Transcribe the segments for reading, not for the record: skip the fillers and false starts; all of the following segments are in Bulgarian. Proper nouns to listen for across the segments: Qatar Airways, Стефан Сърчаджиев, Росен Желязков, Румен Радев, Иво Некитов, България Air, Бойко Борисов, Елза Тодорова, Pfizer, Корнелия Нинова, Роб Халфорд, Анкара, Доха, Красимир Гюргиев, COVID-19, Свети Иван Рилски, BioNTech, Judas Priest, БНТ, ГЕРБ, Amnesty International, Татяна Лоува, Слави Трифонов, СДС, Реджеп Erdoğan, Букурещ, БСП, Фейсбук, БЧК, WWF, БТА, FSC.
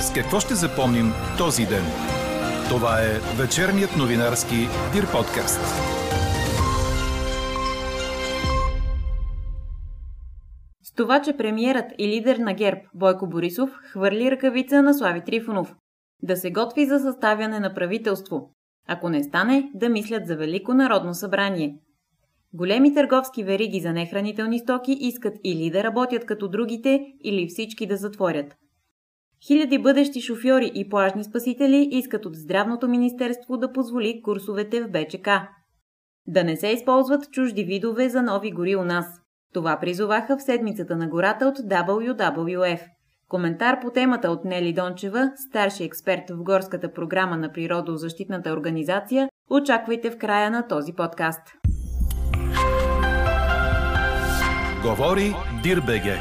С какво ще запомним този ден? Това е вечерният новинарски Дир подкаст. С това, че премиерът и лидер на ГЕРБ Бойко Борисов хвърли ръкавица на Слави Трифонов. Да се готви за съставяне на правителство. Ако не стане, да мислят за Велико народно събрание. Големи търговски вериги за нехранителни стоки искат или да работят като другите, или всички да затворят. Хиляди бъдещи шофьори и плажни спасители искат от Здравното министерство да позволи курсовете в БЧК. Да не се използват чужди видове за нови гори у нас. Това призоваха в седмицата на гората от WWF. Коментар по темата от Нели Дончева, старши експерт в горската програма на природозащитната организация, очаквайте в края на този подкаст. Говори Дирбеге.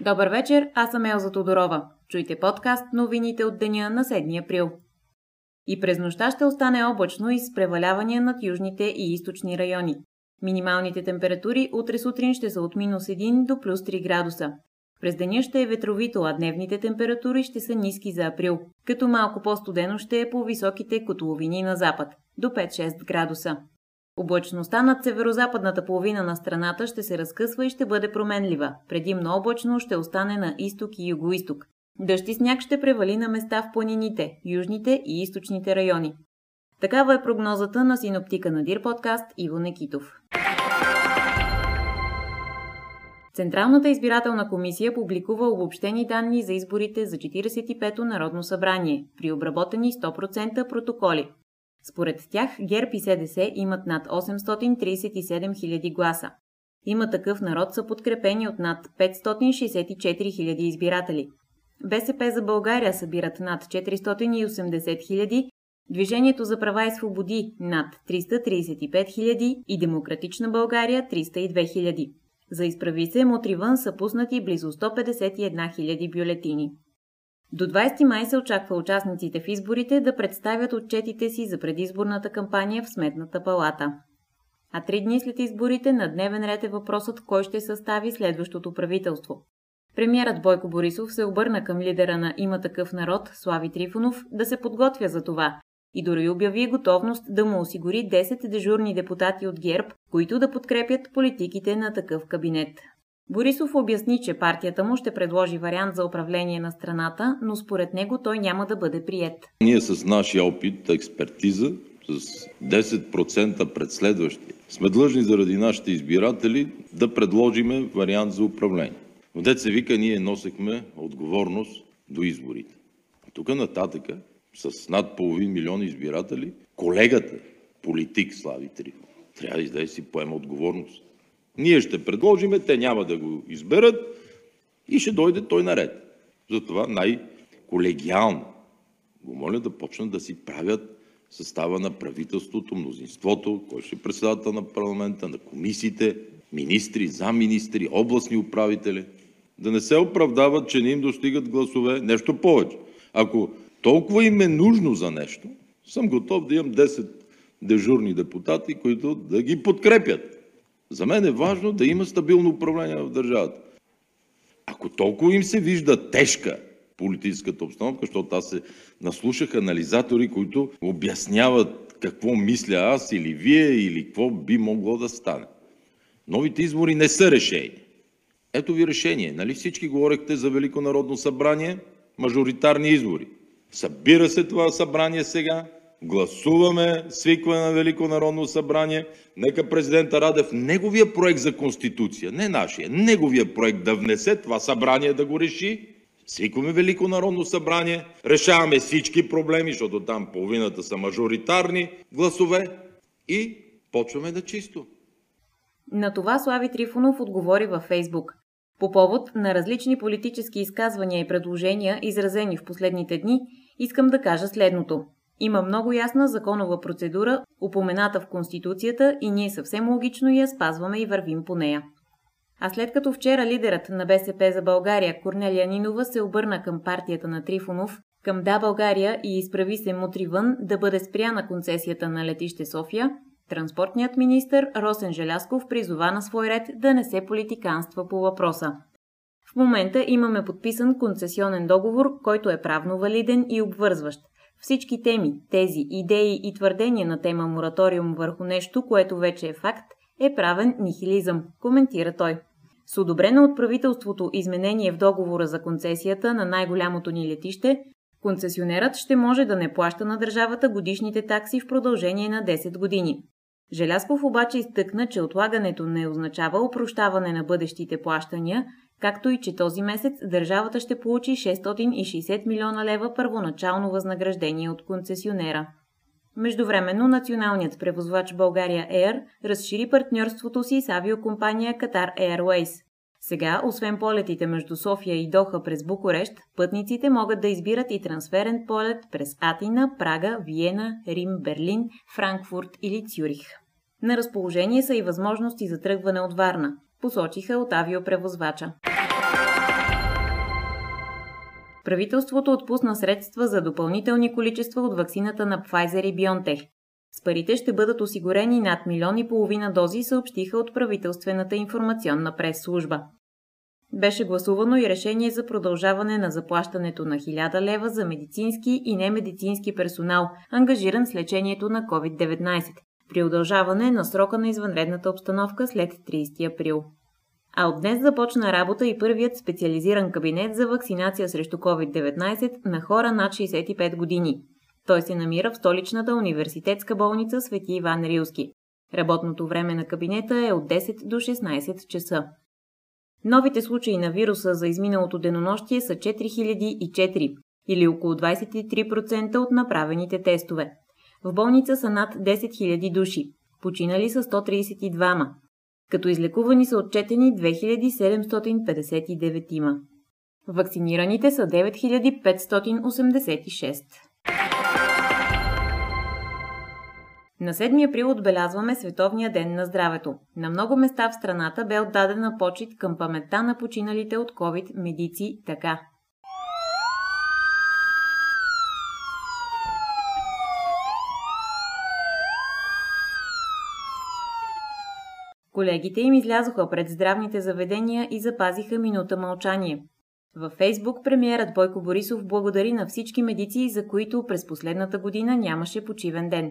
Добър вечер, аз съм Елза Тодорова. Чуйте подкаст новините от деня на 7 април. И през нощта ще остане облачно и с превалявания над южните и източни райони. Минималните температури утре сутрин ще са от минус 1 до плюс 3 градуса. През деня ще е ветровито, а дневните температури ще са ниски за април, като малко по-студено ще е по високите котловини на запад – до 5-6 градуса. Облачността над северозападната половина на страната ще се разкъсва и ще бъде променлива. Предимно облачно ще остане на изток и югоизток. Дъжд и сняг ще превали на места в планините, южните и източните райони. Такава е прогнозата на синоптика на Дир подкаст Иво Некитов. Централната избирателна комисия публикува обобщени данни за изборите за 45-то Народно събрание при обработени 100% протоколи. Според тях ГЕРБ и СДС имат над 837 000 гласа. Има такъв народ са подкрепени от над 564 000 избиратели. БСП за България събират над 480 000, Движението за права и свободи – над 335 000 и Демократична България – 302 000. За изправи се, мотривън са пуснати близо 151 000 бюлетини. До 20 май се очаква участниците в изборите да представят отчетите си за предизборната кампания в Сметната палата. А 3 дни след изборите на дневен ред е въпросът кой ще състави следващото правителство. Премиерът Бойко Борисов се обърна към лидера на Има такъв народ Слави Трифонов да се подготвя за това. И дори обяви готовност да му осигури 10 дежурни депутати от ГЕРБ, които да подкрепят политиките на такъв кабинет. Борисов обясни, че партията му ще предложи вариант за управление на страната, но според него той няма да бъде приет. Ние с нашия опит, експертиза, с 10% пред следващия, сме длъжни заради нашите избиратели да предложиме вариант за управление. Но дето се вика, ние носехме отговорност до изборите. А тук нататъка, с над половин милион избиратели, колегата, политик Слави Трифонов, трябва да си поема отговорност. Ние ще предложиме, те няма да го изберат и ще дойде той наред. Затова най-колегиално го моля да почнат да си правят състава на правителството, мнозинството, кой ще е председател на парламента, на комисиите, министри, замминистри, областни управители. Да не се оправдават, че не им достигат гласове, нещо повече. Ако толкова им е нужно за нещо, съм готов да имам 10 дежурни депутати, които да ги подкрепят. За мен е важно да има стабилно управление в държавата. Ако толкова им се вижда тежка политическата обстановка, защото аз се наслушах анализатори, които обясняват какво мисля аз или вие, или какво би могло да стане. Новите избори не са решени. Ето ви решение. Нали всички говорехте за Велико народно събрание, мажоритарни избори. Събира се това събрание сега, гласуваме свикване на Велико народно събрание, нека президента Радев неговия проект за Конституция, не нашия, неговия проект да внесе това събрание да го реши, свикваме Велико народно събрание, решаваме всички проблеми, защото там половината са мажоритарни гласове и почваме да чисто. На това Слави Трифонов отговори във Фейсбук. По повод на различни политически изказвания и предложения, изразени в последните дни, искам да кажа следното. Има много ясна законова процедура, упомената в Конституцията и ние съвсем логично я спазваме и вървим по нея. А след като вчера лидерът на БСП за България Корнелия Нинова се обърна към партията на Трифонов, към Да България и изправи се мотривън да бъде спряна концесията на летище София, транспортният министър Росен Желязков призова на свой ред да не се политиканства по въпроса. В момента имаме подписан концесионен договор, който е правно валиден и обвързващ. Всички теми, тези, идеи и твърдения на тема мораториум върху нещо, което вече е факт, е правен нихилизъм, коментира той. С одобрено от правителството изменение в договора за концесията на най-голямото ни летище, концесионерът ще може да не плаща на държавата годишните такси в продължение на 10 години. Желязков обаче изтъкна, че отлагането не означава опрощаване на бъдещите плащания, както и че този месец държавата ще получи 660 милиона лева първоначално възнаграждение от концесионера. Междувременно националният превозвач България Air разшири партньорството си с авиокомпания Qatar Airways. Сега, освен полетите между София и Доха през Букурещ, пътниците могат да избират и трансферен полет през Атина, Прага, Виена, Рим, Берлин, Франкфурт или Цюрих. На разположение са и възможности за тръгване от Варна, посочиха от авиопревозвача. Правителството отпусна средства за допълнителни количества от ваксината на Pfizer и BioNTech. С парите ще бъдат осигурени над 1,5 милиона дози, съобщиха от правителствената информационна прес-служба. Беше гласувано и решение за продължаване на заплащането на 1000 лева за медицински и немедицински персонал, ангажиран с лечението на COVID-19, при удължаване на срока на извънредната обстановка след 30 април. А от днес започна работа и първият специализиран кабинет за вакцинация срещу COVID-19 на хора над 65 години. Той се намира в столичната университетска болница „Свети Иван Рилски“. Работното време на кабинета е от 10 до 16 часа. Новите случаи на вируса за изминалото денонощие са 4004, или около 23% от направените тестове. В болница са над 10 000 души. Починали са 132-ма. Като излекувани са отчетени 2759-ма. Вакцинираните са 9586. На 7 април отбелязваме Световния ден на здравето. На много места в страната бе отдадена почит към паметта на починалите от COVID медици така. Колегите им излязоха пред здравните заведения и запазиха минута мълчание. Във Фейсбук премиерът Бойко Борисов благодари на всички медици, за които през последната година нямаше почивен ден.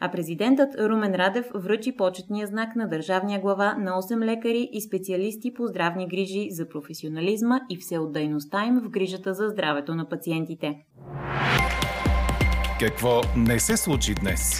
А президентът Румен Радев връчи почетния знак на държавния глава на 8 лекари и специалисти по здравни грижи за професионализма и всеотдайността им в грижата за здравето на пациентите. Какво не се случи днес?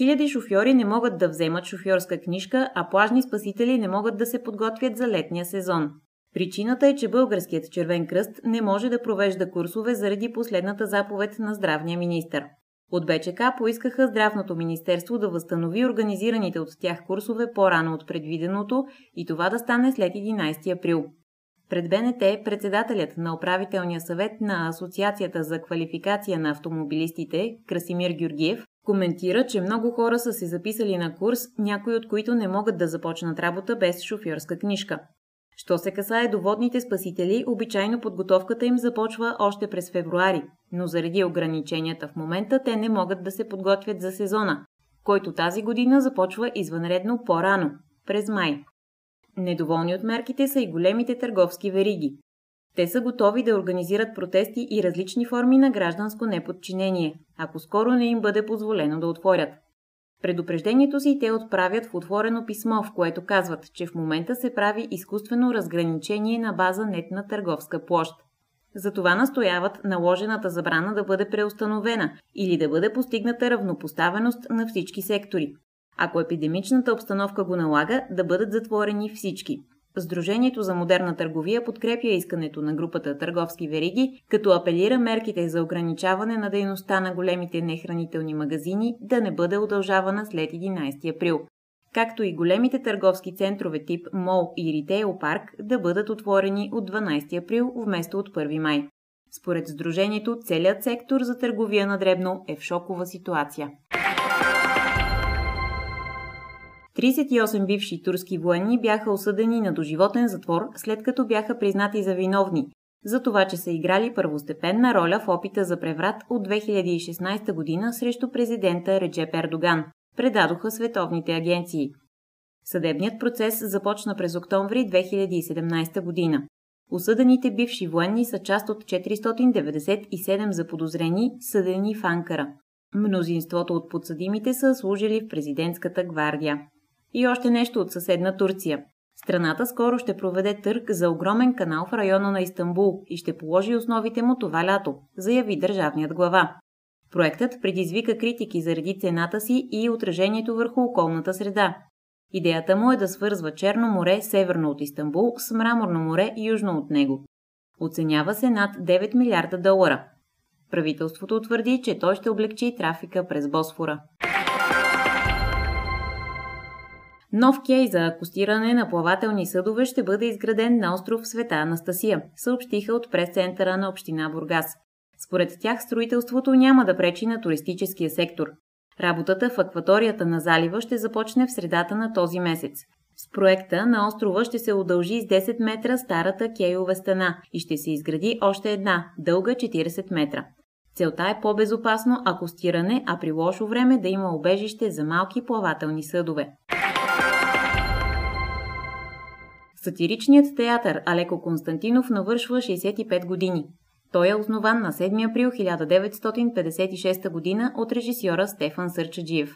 1000 шофьори не могат да вземат шофьорска книжка, а плажни спасители не могат да се подготвят за летния сезон. Причината е, че Българският червен кръст не може да провежда курсове заради последната заповед на здравния министър. От БЧК поискаха Здравното министерство да възстанови организираните от тях курсове по-рано от предвиденото и това да стане след 11 април. Пред БНТ председателят на управителния съвет на Асоциацията за квалификация на автомобилистите Красимир Гюргиев коментира, че много хора са се записали на курс, някои от които не могат да започнат работа без шофьорска книжка. Що се касае до водните спасители, обичайно подготовката им започва още през февруари, но заради ограниченията в момента те не могат да се подготвят за сезона, който тази година започва извънредно по-рано – през май. Недоволни от мерките са и големите търговски вериги. Те са готови да организират протести и различни форми на гражданско неподчинение, ако скоро не им бъде позволено да отворят. Предупреждението си те отправят в отворено писмо, в което казват, че в момента се прави изкуствено разграничение на база нетна търговска площ. Затова настояват наложената забрана да бъде преустановена или да бъде постигната равнопоставеност на всички сектори. Ако епидемичната обстановка го налага, да бъдат затворени всички. Сдружението за модерна търговия подкрепя искането на групата търговски вериги, като апелира мерките за ограничаване на дейността на големите нехранителни магазини да не бъде удължавана след 11 април, както и големите търговски центрове тип мол и ритейл парк да бъдат отворени от 12 април вместо от 1 май. Според сдружението, целият сектор за търговия на дребно е в шокова ситуация. 38 бивши турски военни бяха осъдени на доживотен затвор, след като бяха признати за виновни, за това, че са играли първостепенна роля в опита за преврат от 2016 година срещу президента Реджеп Ердоган, предадоха световните агенции. Съдебният процес започна през октомври 2017 година. Осъдените бивши военни са част от 497 заподозрени, съдени в Анкара. Мнозинството от подсъдимите са служили в президентската гвардия. И още нещо от съседна Турция. Страната скоро ще проведе търг за огромен канал в района на Истанбул и ще положи основите му това лято, заяви държавният глава. Проектът предизвика критики заради цената си и отражението върху околната среда. Идеята му е да свързва Черно море, северно от Истанбул, с Мраморно море, южно от него. Оценява се над 9 милиарда долара. Правителството утвърди, че той ще облекчи трафика през Босфора. Нов кей за акостиране на плавателни съдове ще бъде изграден на остров Света Анастасия, съобщиха от прес-центъра на община Бургас. Според тях строителството няма да пречи на туристическия сектор. Работата в акваторията на залива ще започне в средата на този месец. С проекта на острова ще се удължи с 10 метра старата кейова стена и ще се изгради още една, дълга 40 метра. Целта е по-безопасно акостиране, а при лошо време да има убежище за малки плавателни съдове. Сатиричният театър Алеко Константинов навършва 65 години. Той е основан на 7 април 1956 година от режисьора Стефан Сърчаджиев.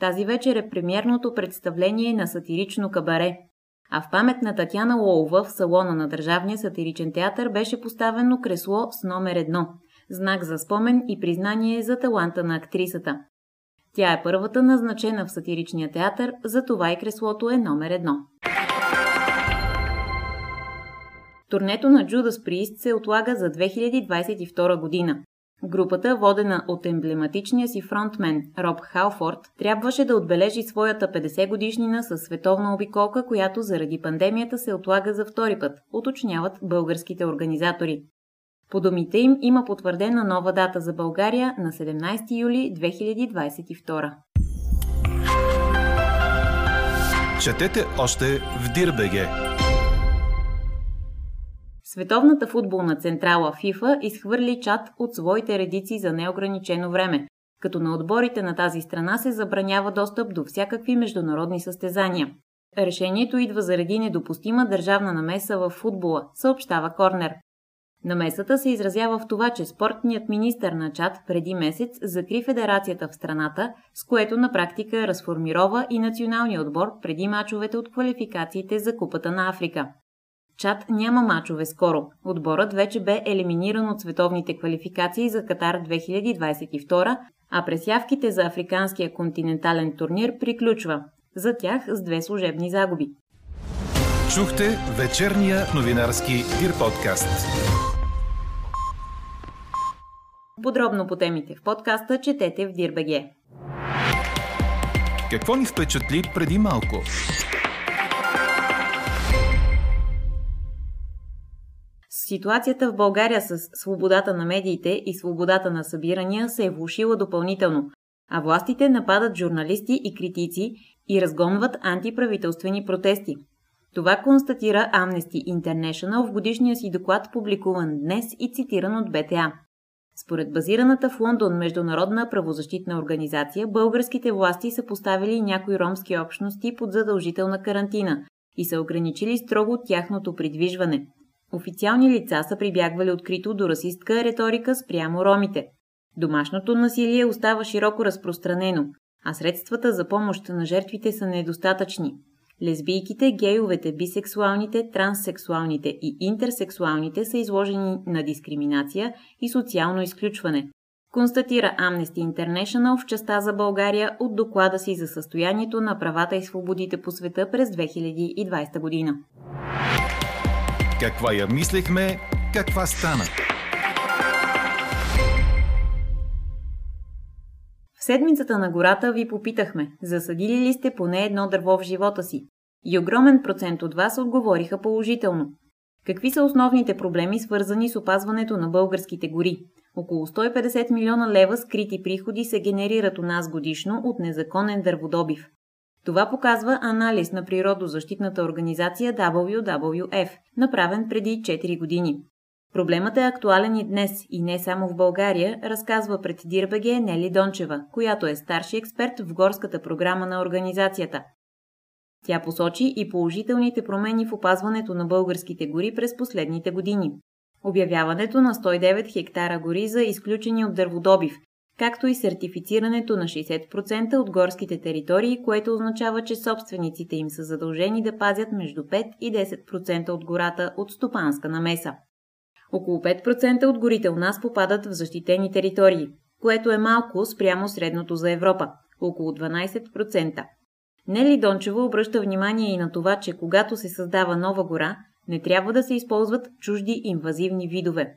Тази вечер е премиерното представление на сатирично кабаре. А в памет на Татяна Лоува в салона на Държавния сатиричен театър беше поставено кресло с номер 1, знак за спомен и признание за таланта на актрисата. Тя е първата назначена в сатиричния театър, затова и креслото е номер 1. Турнето на Judas Priest се отлага за 2022 година. Групата, водена от емблематичния си фронтмен Роб Халфорд, трябваше да отбележи своята 50-годишнина със световна обиколка, която заради пандемията се отлага за втори път, уточняват българските организатори. По думите им има потвърдена нова дата за България на 17 юли 2022. Четете още в dir.bg. Световната футболна централа FIFA изхвърли чат от своите редици за неограничено време, като на отборите на тази страна се забранява достъп до всякакви международни състезания. Решението идва заради недопустима държавна намеса във футбола, съобщава Корнер. Намесата се изразява в това, че спортният министър на чат преди месец закри федерацията в страната, с което на практика разформирова и националния отбор преди мачовете от квалификациите за Купата на Африка. Чат няма мачове скоро. Отборът вече бе елиминиран от световните квалификации за Катар 2022, а пресявките за африканския континентален турнир приключва. За тях с 2 служебни загуби. Чухте вечерния новинарски Дир подкаст. Подробно по темите в подкаста четете в dir.bg. Какво ни впечатли преди малко? Ситуацията в България с свободата на медиите и свободата на събирания се е влошила допълнително, а властите нападат журналисти и критици и разгонват антиправителствени протести. Това констатира Amnesty International в годишния си доклад, публикуван днес и цитиран от БТА. Според базираната в Лондон международна правозащитна организация, българските власти са поставили някои ромски общности под задължителна карантина и са ограничили строго тяхното придвижване. Официални лица са прибягвали открито до расистка риторика спрямо ромите. Домашното насилие остава широко разпространено, а средствата за помощ на жертвите са недостатъчни. Лесбийките, гейовете, бисексуалните, транссексуалните и интерсексуалните са изложени на дискриминация и социално изключване, констатира Amnesty International в частта за България от доклада си за състоянието на правата и свободите по света през 2020 година. Каква я мислехме, каква стана? В седмицата на гората ви попитахме, засадили ли сте поне едно дърво в живота си? И огромен процент от вас отговориха положително. Какви са основните проблеми, свързани с опазването на българските гори? Около 150 милиона лева скрити приходи се генерират у нас годишно от незаконен дърводобив. Това показва анализ на природозащитната организация WWF, направен преди 4 години. Проблемът е актуален и днес, и не само в България, разказва пред dir.bg Нели Дончева, която е старши експерт в горската програма на организацията. Тя посочи и положителните промени в опазването на българските гори през последните години. Обявяването на 109 хектара гори за изключени от дърводобив, както и сертифицирането на 60% от горските територии, което означава, че собствениците им са задължени да пазят между 5 и 10% от гората от стопанска намеса. Около 5% от горите у нас попадат в защитени територии, което е малко спрямо средното за Европа – около 12%. Нели Дончева обръща внимание и на това, че когато се създава нова гора, не трябва да се използват чужди инвазивни видове.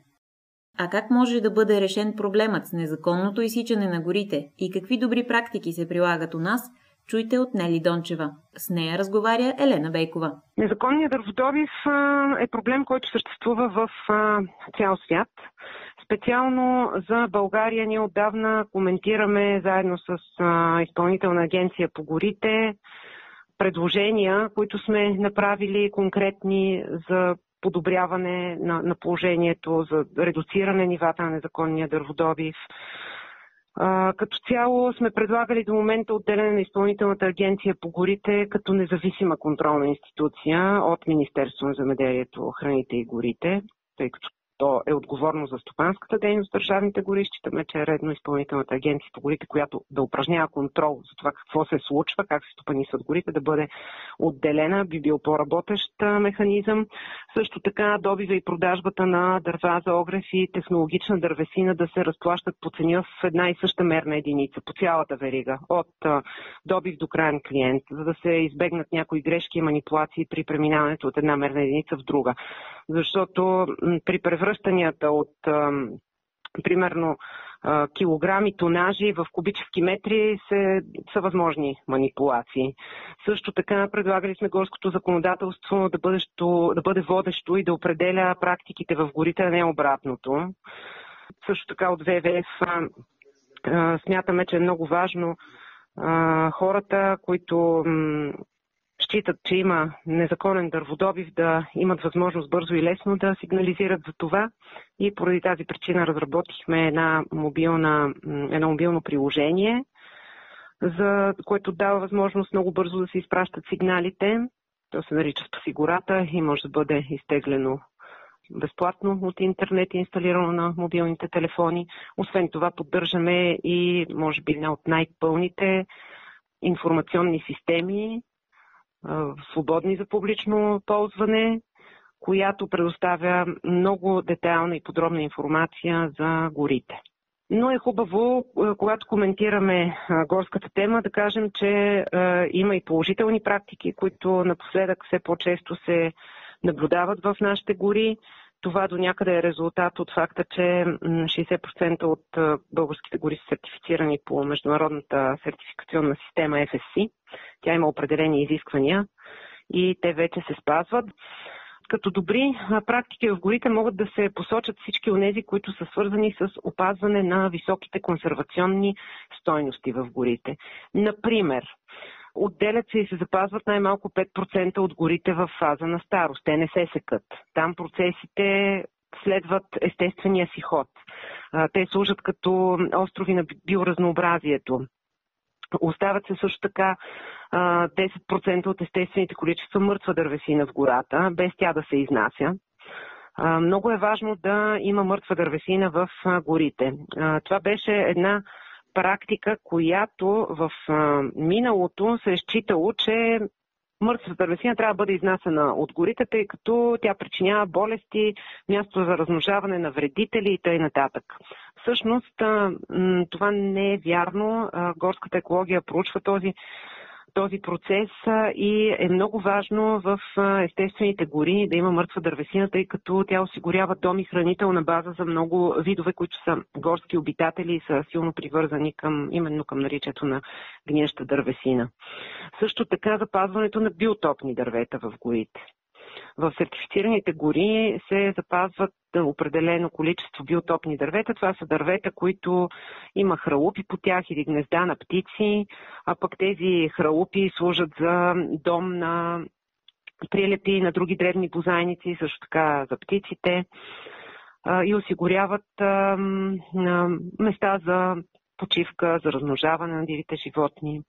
А как може да бъде решен проблемът с незаконното изсичане на горите и какви добри практики се прилагат у нас, чуйте от Нели Дончева. С нея разговаря Елена Бейкова. Незаконният дърводобив е проблем, който съществува в цял свят. Специално за България ние отдавна коментираме заедно с Изпълнителна агенция по горите предложения, които сме направили конкретни за подобряване на положението, за редуциране нивата на незаконния дърводобив. Като цяло сме предлагали до момента отделяне на Изпълнителната агенция по горите като независима контролна институция от Министерството на земеделието, храните и горите, тъй като то е отговорно за стопанската дейност в държавните гори. Считаме, че е редно Изпълнителната агенция по горите, която да упражнява контрол за това какво се случва, как се стопанисват горите, да бъде отделена, би бил по-работещ механизъм. Също така добива и продажбата на дърва за огрев и технологична дървесина да се разплащат по цени в една и съща мерна единица по цялата верига, от добив до краен клиент, за да се избегнат някои грешки и манипулации при преминаването от една мерна единица в друга. Защото при превръщанията от примерно килограми, тонажи в кубически метри са възможни манипулации. Също така предлагали сме горското законодателство да бъде водещо и да определя практиките в горите, а не обратното. Също така от WWF смятаме, че е много важно хората, които считат, че има незаконен дърводобив, да имат възможност бързо и лесно да сигнализират за това. И поради тази причина разработихме едно мобилно приложение, за което дава възможност много бързо да се изпращат сигналите. То се нарича "Спаси гората" и може да бъде изтеглено безплатно от интернет и инсталирано на мобилните телефони. Освен това поддържаме и може би една от най-пълните информационни системи, свободни за публично ползване, която предоставя много детайлна и подробна информация за горите. Но е хубаво, когато коментираме горската тема, да кажем, че има и положителни практики, които напоследък все по-често се наблюдават в нашите гори. Това до някъде е резултат от факта, че 60% от българските гори са сертифицирани по международната сертификационна система FSC. Тя има определени изисквания и те вече се спазват. Като добри практики в горите могат да се посочат всички онези, които са свързани с опазване на високите консервационни стойности в горите. Например, отделят се и се запазват най-малко 5% от горите в фаза на старост. Те не се секат. Там процесите следват естествения си ход. Те служат като острови на биоразнообразието. Остават се също така 10% от естествените количества мъртва дървесина в гората, без тя да се изнася. Много е важно да има мъртва дървесина в горите. Това беше една практика, която в миналото се е считало, че мъртва дървесина трябва да бъде изнасяна от горите, тъй като тя причинява болести, място за размножаване на вредители и т.н. Всъщност това не е вярно. Горската екология проучва този процес и е много важно в естествените гори да има мъртва дървесина, тъй като тя осигурява дом и хранителна база за много видове, които са горски обитатели и са силно привързани именно към наричието на гниеща дървесина. Също така запазването на биотопни дървета в горите. В сертифицираните гори се запазват определено количество биотопни дървета. Това са дървета, които има хралупи по тях или гнезда на птици, а пък тези хралупи служат за дом на прилепи, на други древни бозайници, също така за птиците и осигуряват места за почивка, за размножаване на дивите животни.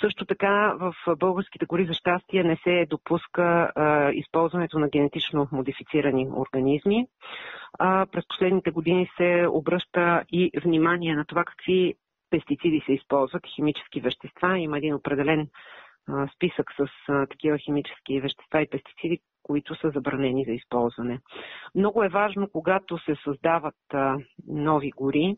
Също така в българските гори за щастие не се допуска използването на генетично модифицирани организми. През последните години се обръща и внимание на това какви пестициди се използват, химически вещества. Има един определен списък с такива химически вещества и пестициди, които са забранени за използване. Много е важно, когато се създават нови гори,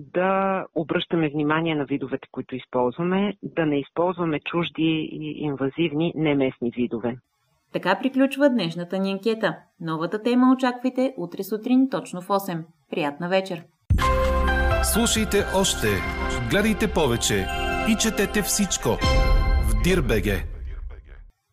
да обръщаме внимание на видовете, които използваме, да не използваме чужди и инвазивни неместни видове. Така приключва днешната ни анкета. Новата тема очаквайте утре сутрин точно в 8. Приятна вечер! Слушайте още, гледайте повече и четете всичко в dir.bg.